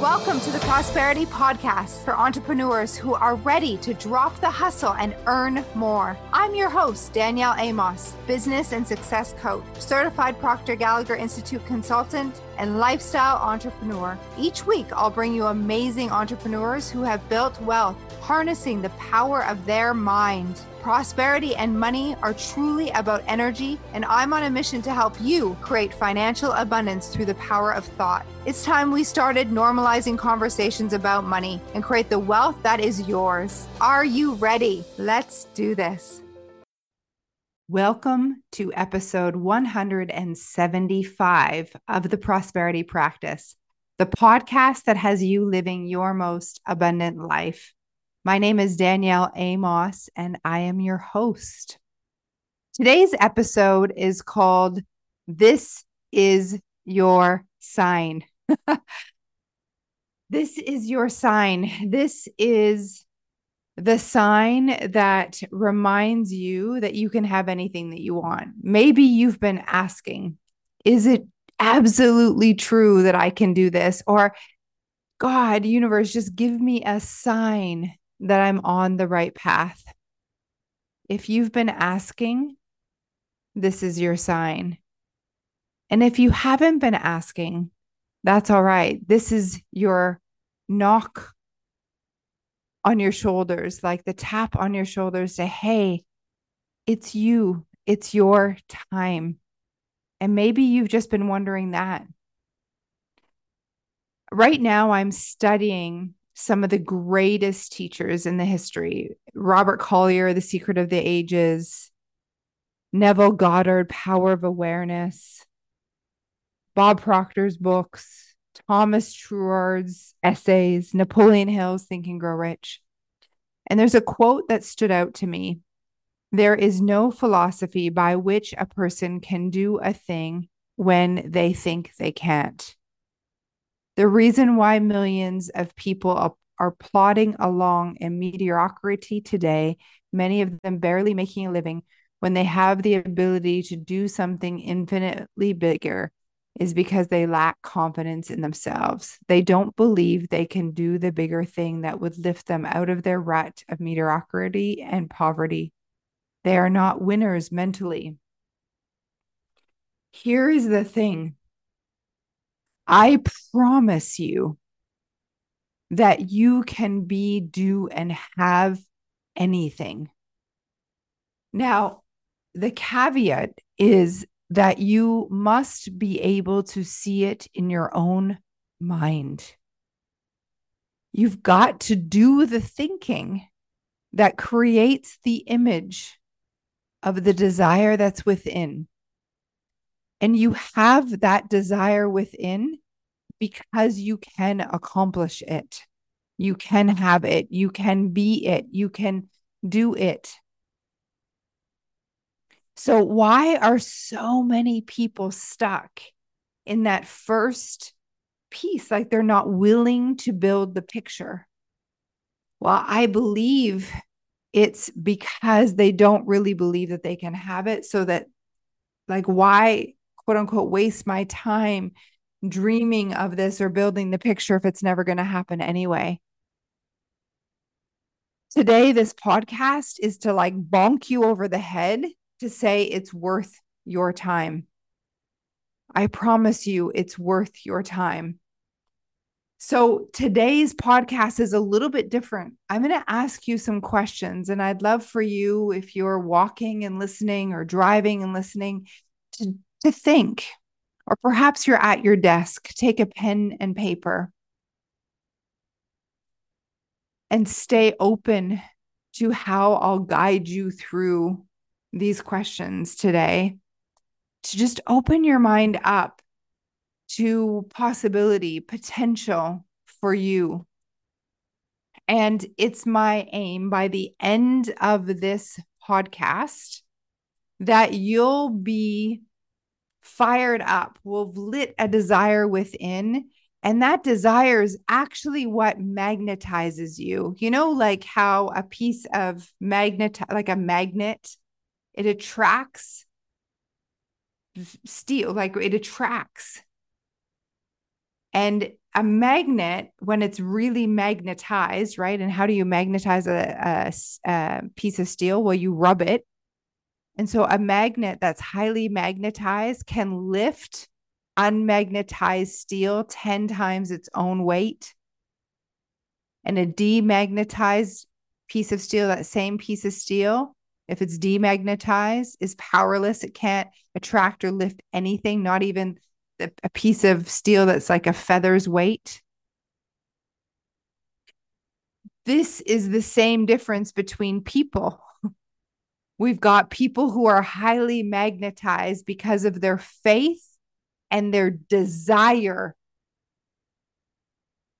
Welcome to the Prosperity Podcast for entrepreneurs who are ready to drop the hustle and earn more. I'm your host, Danielle Amos, business and success coach, certified Proctor Gallagher Institute consultant, and lifestyle entrepreneur. Each week, I'll bring you amazing entrepreneurs who have built wealth, harnessing the power of their mind. Prosperity and money are truly about energy, and I'm on a mission to help you create financial abundance through the power of thought. It's time we started normalizing conversations about money and create the wealth that is yours. Are you ready? Let's do this. Welcome to episode 175 of the Prosperity Practice, the podcast that has you living your most abundant life. My name is Danielle Amos, and I am your host. Today's episode is called This Is Your Sign. This is your sign. This is the sign that reminds you that you can have anything that you want. Maybe you've been asking, is it absolutely true that I can do this? Or, God, universe, just give me a sign that I'm on the right path. If you've been asking, this is your sign. And if you haven't been asking, that's all right. This is your knock on your shoulders, like the tap on your shoulders to, hey, it's you, it's your time. And maybe you've just been wondering that. Right now, I'm studying some of the greatest teachers in the history. Robert Collier, The Secret of the Ages, Neville Goddard, Power of Awareness, Bob Proctor's books, Thomas Truard's essays, Napoleon Hill's Think and Grow Rich. And there's a quote that stood out to me. There is no philosophy by which a person can do a thing when they think they can't. The reason why millions of people are plodding along in mediocrity today, many of them barely making a living, when they have the ability to do something infinitely bigger, is because they lack confidence in themselves. They don't believe they can do the bigger thing that would lift them out of their rut of mediocrity and poverty. They are not winners mentally. Here is the thing. I promise you that you can be, do, and have anything. Now, the caveat is that you must be able to see it in your own mind. You've got to do the thinking that creates the image of the desire that's within. And you have that desire within because you can accomplish it. You can have it. You can be it. You can do it. So why are so many people stuck in that first piece? Like they're not willing to build the picture. Well, I believe it's because they don't really believe that they can have it. So that, like, why, quote unquote, waste my time dreaming of this or building the picture if it's never going to happen anyway? Today, this podcast is to like bonk you over the head to say it's worth your time. I promise you it's worth your time. So today's podcast is a little bit different. I'm going to ask you some questions, and I'd love for you, if you're walking and listening or driving and listening, to think, or perhaps you're at your desk, take a pen and paper and stay open to how I'll guide you through these questions today, to just open your mind up to possibility, potential for you. And it's my aim by the end of this podcast that you'll be fired up, will have lit a desire within, and that desire is actually what magnetizes you. You know, like how a piece of magnet, it attracts steel, like it attracts. And a magnet, when it's really magnetized, right? And how do you magnetize a piece of steel? Well, you rub it. And so a magnet that's highly magnetized can lift unmagnetized steel 10 times its own weight. And a demagnetized piece of steel, that same piece of steel, if it's demagnetized, is powerless. It can't attract or lift anything, not even a piece of steel that's like a feather's weight. This is the same difference between people. We've got people who are highly magnetized because of their faith and their desire.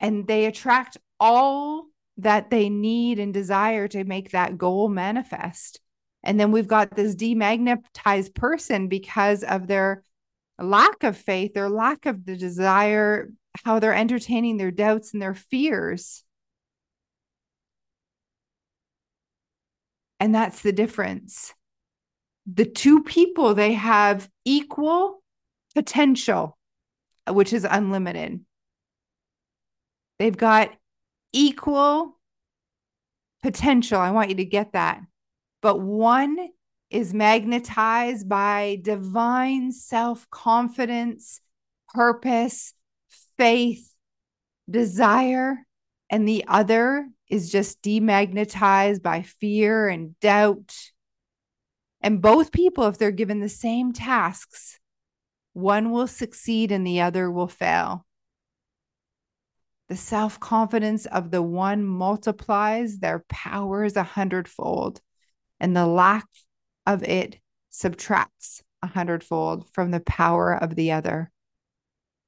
And they attract all that they need and desire to make that goal manifest. And then we've got this demagnetized person because of their lack of faith, their lack of the desire, how they're entertaining their doubts and their fears. And that's the difference. The two people, they have equal potential, which is unlimited. They've got equal potential. I want you to get that. But one is magnetized by divine self-confidence, purpose, faith, desire. And the other is just demagnetized by fear and doubt. And both people, if they're given the same tasks, one will succeed and the other will fail. The self-confidence of the one multiplies their powers 100-fold, and the lack of it subtracts 100-fold from the power of the other.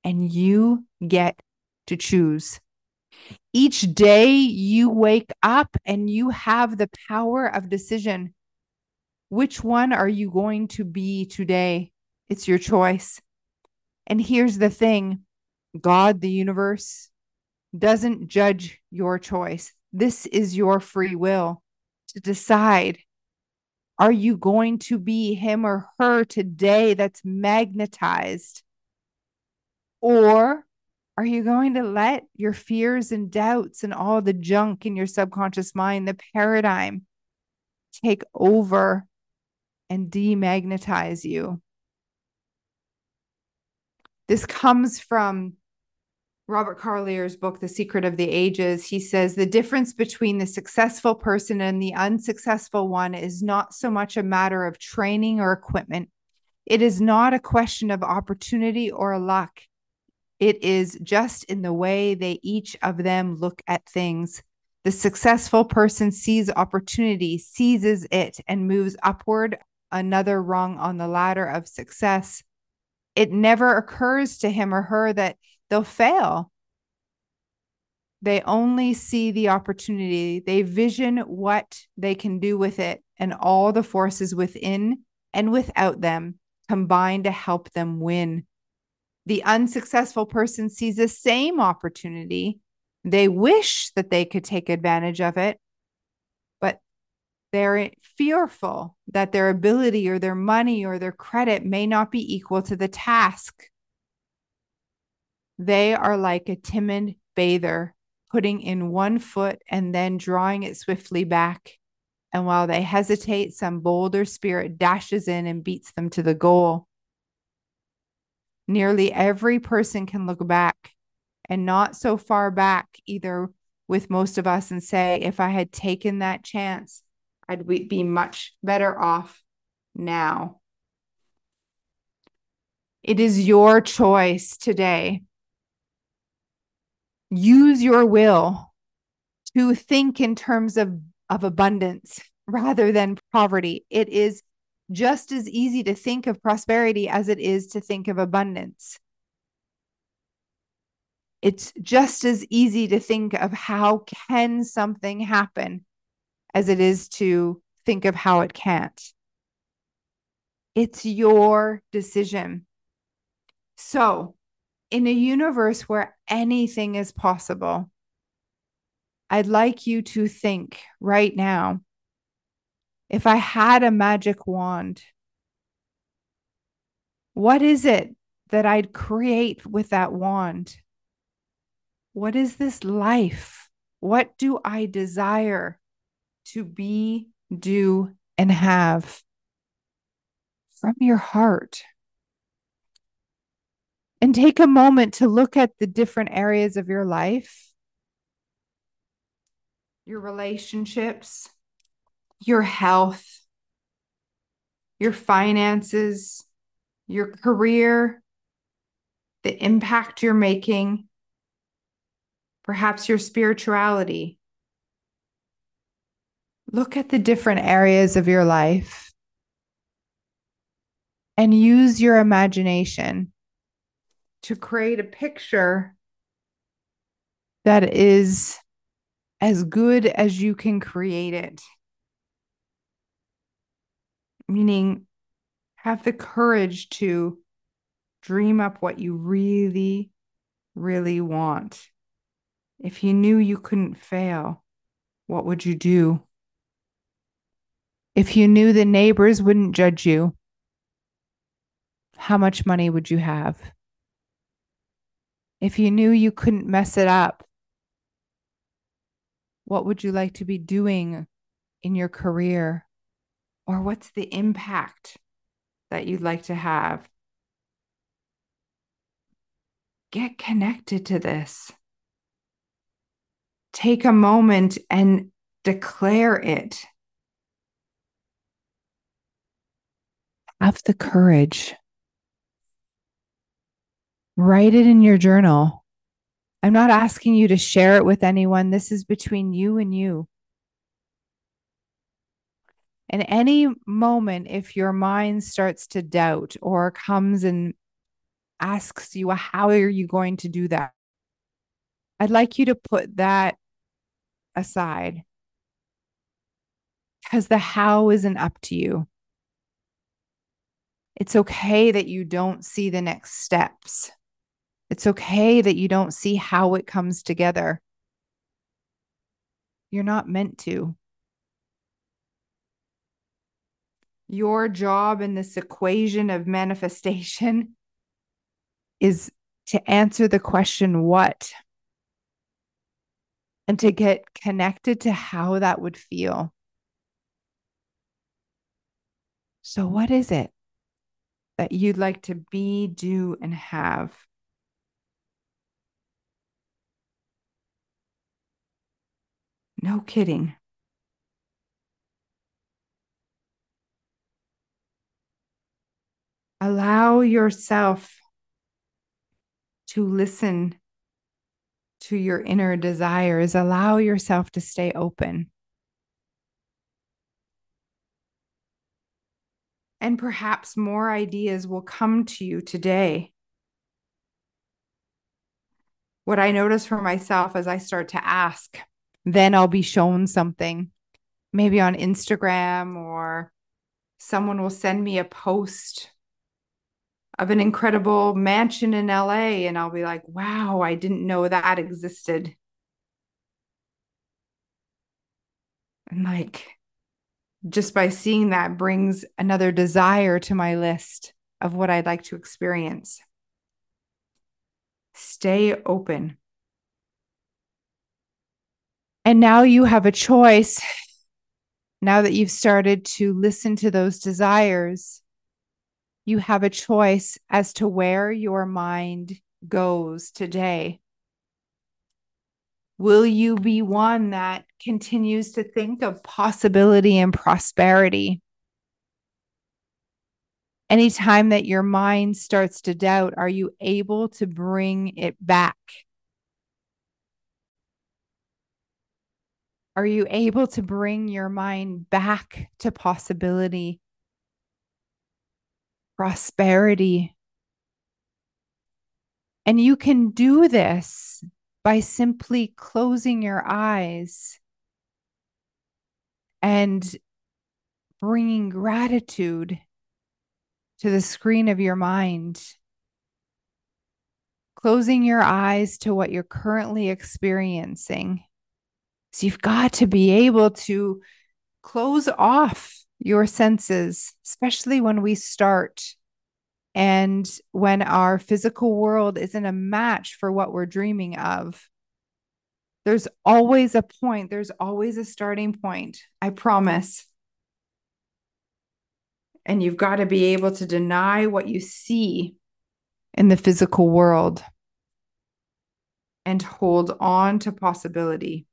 And you get to choose. Each day you wake up and you have the power of decision. Which one are you going to be today? It's your choice. And here's the thing. God, the universe, doesn't judge your choice. This is your free will to decide. Are you going to be him or her today that's magnetized? Or are you going to let your fears and doubts and all the junk in your subconscious mind, the paradigm, take over and demagnetize you? This comes from Robert Collier's book, The Secret of the Ages. He says, the difference between the successful person and the unsuccessful one is not so much a matter of training or equipment. It is not a question of opportunity or luck. It is just in the way they each of them look at things. The successful person sees opportunity, seizes it, and moves upward another rung on the ladder of success. It never occurs to him or her that they'll fail. They only see the opportunity. They vision what they can do with it and all the forces within and without them combine to help them win. The unsuccessful person sees the same opportunity. They wish that they could take advantage of it, but they're fearful that their ability or their money or their credit may not be equal to the task. They are like a timid bather, putting in one foot and then drawing it swiftly back. And while they hesitate, some bolder spirit dashes in and beats them to the goal. Nearly every person can look back, and not so far back either with most of us, and say, if I had taken that chance, I'd be much better off now. It is your choice today. Use your will to think in terms of abundance rather than poverty. It is just as easy to think of prosperity as it is to think of abundance. It's just as easy to think of how can something happen as it is to think of how it can't. It's your decision. So, in a universe where anything is possible, I'd like you to think right now, if I had a magic wand, what is it that I'd create with that wand? what is this life? What do I desire to be, do, and have from your heart? And take a moment to look at the different areas of your life, your relationships, your health, your finances, your career, the impact you're making, perhaps your spirituality. Look at the different areas of your life and use your imagination to create a picture that is as good as you can create it. Meaning, have the courage to dream up what you really, really want. If you knew you couldn't fail, what would you do? If you knew the neighbors wouldn't judge you, how much money would you have? If you knew you couldn't mess it up, what would you like to be doing in your career? Or what's the impact that you'd like to have? Get connected to this. Take a moment and declare it. Have the courage. Write it in your journal. I'm not asking you to share it with anyone. This is between you and you. In any moment, if your mind starts to doubt or comes and asks you, how are you going to do that? I'd like you to put that aside, because the how isn't up to you. It's okay that you don't see the next steps. It's okay that you don't see how it comes together. You're not meant to. Your job in this equation of manifestation is to answer the question, what? And to get connected to how that would feel. So what is it that you'd like to be, do, and have? No kidding. Allow yourself to listen to your inner desires. Allow yourself to stay open. And perhaps more ideas will come to you today. What I notice for myself as I start to ask, then I'll be shown something, maybe on Instagram, or someone will send me a post of an incredible mansion in LA, and I'll be like, wow, I didn't know that existed. And like, just by seeing that brings another desire to my list of what I'd like to experience. Stay open. And now you have a choice. Now that you've started to listen to those desires, you have a choice as to where your mind goes today. Will you be one that continues to think of possibility and prosperity? Anytime that your mind starts to doubt, are you able to bring it back? Are you able to bring your mind back to possibility? Prosperity. And you can do this by simply closing your eyes and bringing gratitude to the screen of your mind. Closing your eyes to what you're currently experiencing. So you've got to be able to close off your senses, especially when we start and when our physical world isn't a match for what we're dreaming of. There's always a point. There's always a starting point. I promise. And you've got to be able to deny what you see in the physical world and hold on to possibility.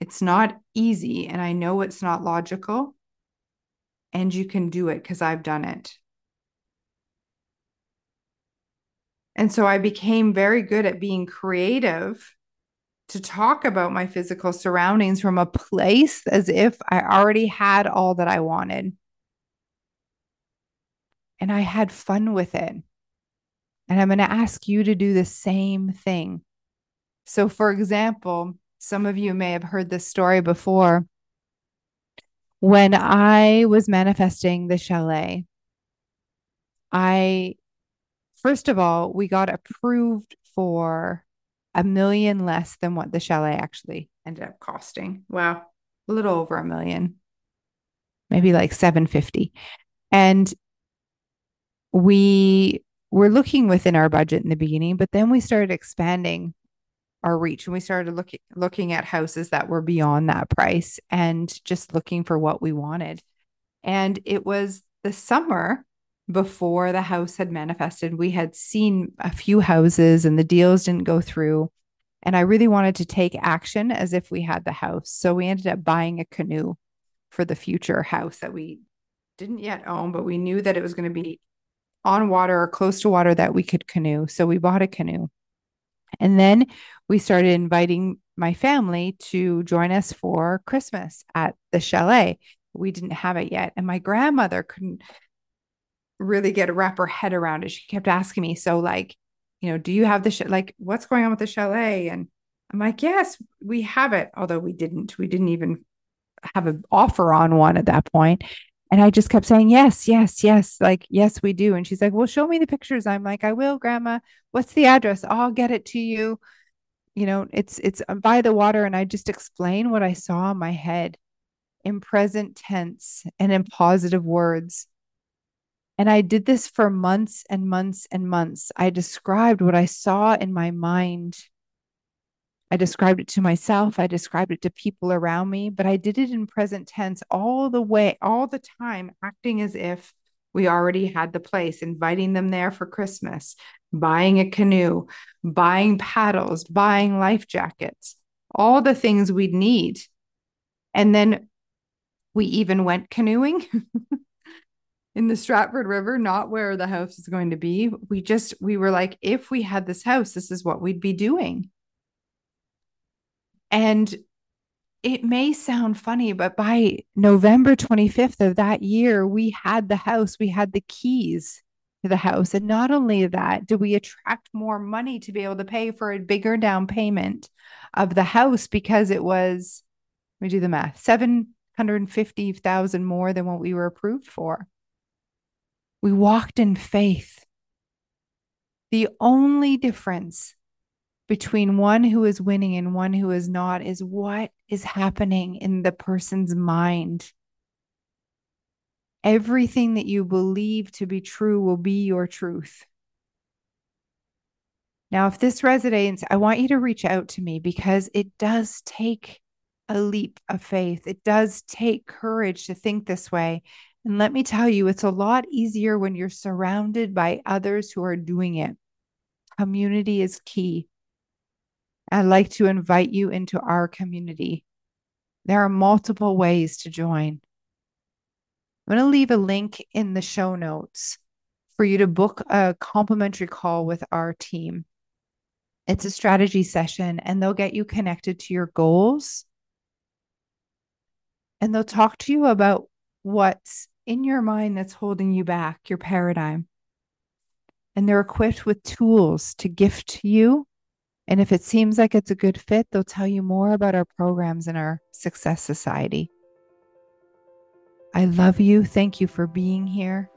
It's not easy, and I know it's not logical, and you can do it because I've done it. And so I became very good at being creative to talk about my physical surroundings from a place as if I already had all that I wanted. And I had fun with it. And I'm going to ask you to do the same thing. So for example, some of you may have heard this story before. When I was manifesting the chalet, first of all, we got approved for $1 million less than what the chalet actually ended up costing. Wow. A little over $1 million, maybe like $750. And we were looking within our budget in the beginning, but then we started expanding our reach and we started looking at houses that were beyond that price and just looking for what we wanted. And it was the summer before the house had manifested. We had seen a few houses and the deals didn't go through. And I really wanted to take action as if we had the house. So we ended up buying a canoe for the future house that we didn't yet own, but we knew that it was going to be on water or close to water that we could canoe. So we bought a canoe. And then we started inviting my family to join us for Christmas at the chalet. We didn't have it yet. And my grandmother couldn't really get to wrap her head around it. She kept asking me, so like, you know, do you have the what's going on with the chalet? And I'm like, yes, we have it. Although we didn't even have an offer on one at that point. And I just kept saying, yes, yes, yes. Like, yes, we do. And she's like, well, show me the pictures. I'm like, I will, Grandma. What's the address? I'll get it to you. You know, it's by the water. And I just explain what I saw in my head in present tense and in positive words. And I did this for months and months and months. I described what I saw in my mind. I described it to myself. I described it to people around me, but I did it in present tense all the way, all the time, acting as if we already had the place, inviting them there for Christmas, buying a canoe, buying paddles, buying life jackets, all the things we'd need. And then we even went canoeing in the Stratford River, not where the house is going to be. We were like, if we had this house, this is what we'd be doing. And it may sound funny, but by November 25th of that year, we had the house, we had the keys to the house. And not only that, did we attract more money to be able to pay for a bigger down payment of the house, because it was, let me do the math, $750,000 more than what we were approved for. We walked in faith. The only difference between one who is winning and one who is not is what is happening in the person's mind. Everything that you believe to be true will be your truth. Now, if this resonates, I want you to reach out to me, because it does take a leap of faith. It does take courage to think this way. And let me tell you, it's a lot easier when you're surrounded by others who are doing it. Community is key. I'd like to invite you into our community. There are multiple ways to join. I'm going to leave a link in the show notes for you to book a complimentary call with our team. It's a strategy session, and they'll get you connected to your goals. And they'll talk to you about what's in your mind that's holding you back, your paradigm. And they're equipped with tools to gift to you. And if it seems like it's a good fit, they'll tell you more about our programs and our Success Society. I love you. Thank you for being here.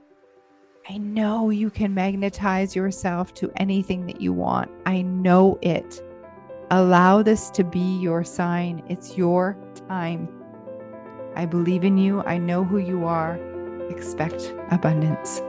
I know you can magnetize yourself to anything that you want. I know it. Allow this to be your sign. It's your time. I believe in you. I know who you are. Expect abundance.